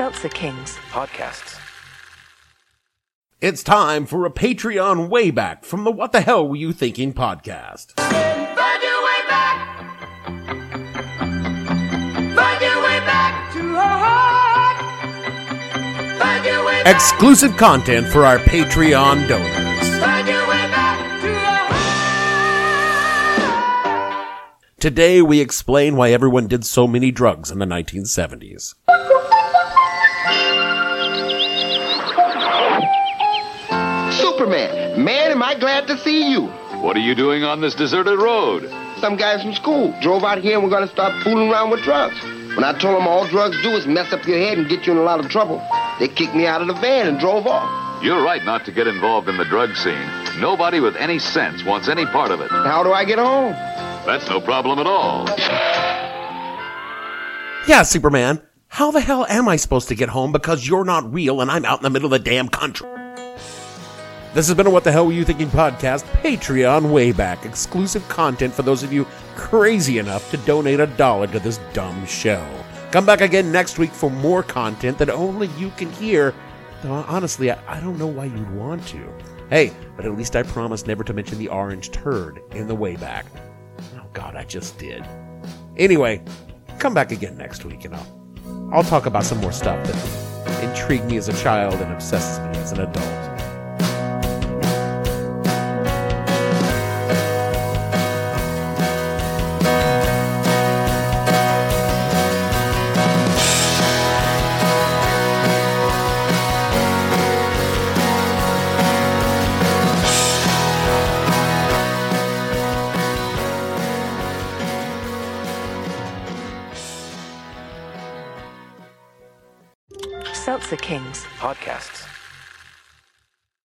Seltzer Kings Podcasts. It's time for a Patreon Wayback from the What the Hell Were You Thinking? Podcast. Find your way back. Find your way back to our heart. Find your way back. Exclusive content for our Patreon donors. Find your way back to our heart. Today we explain why everyone did so many drugs in the 1970s. Superman, man, am I glad to see you. What are you doing on this deserted road? Some guys from school drove out here and we're going to start fooling around with drugs. When I told them all drugs do is mess up your head and get you in a lot of trouble, they kicked me out of the van and drove off. You're right not to get involved in the drug scene. Nobody with any sense wants any part of it. How do I get home? That's no problem at all. Yeah, Superman, how the hell am I supposed to get home because you're not real and I'm out in the middle of the damn country? This has been a What the Hell Were You Thinking? Podcast, Patreon Wayback, exclusive content for those of you crazy enough to donate $1 to this dumb show. Come back again next week for more content that only you can hear. Though honestly, I don't know why you'd want to. Hey, but at least I promised never to mention the orange turd in the Wayback. Oh God, I just did. Anyway, come back again next week and I'll talk about some more stuff that intrigued me as a child and obsesses me as an adult. Meltzer Kings Podcasts.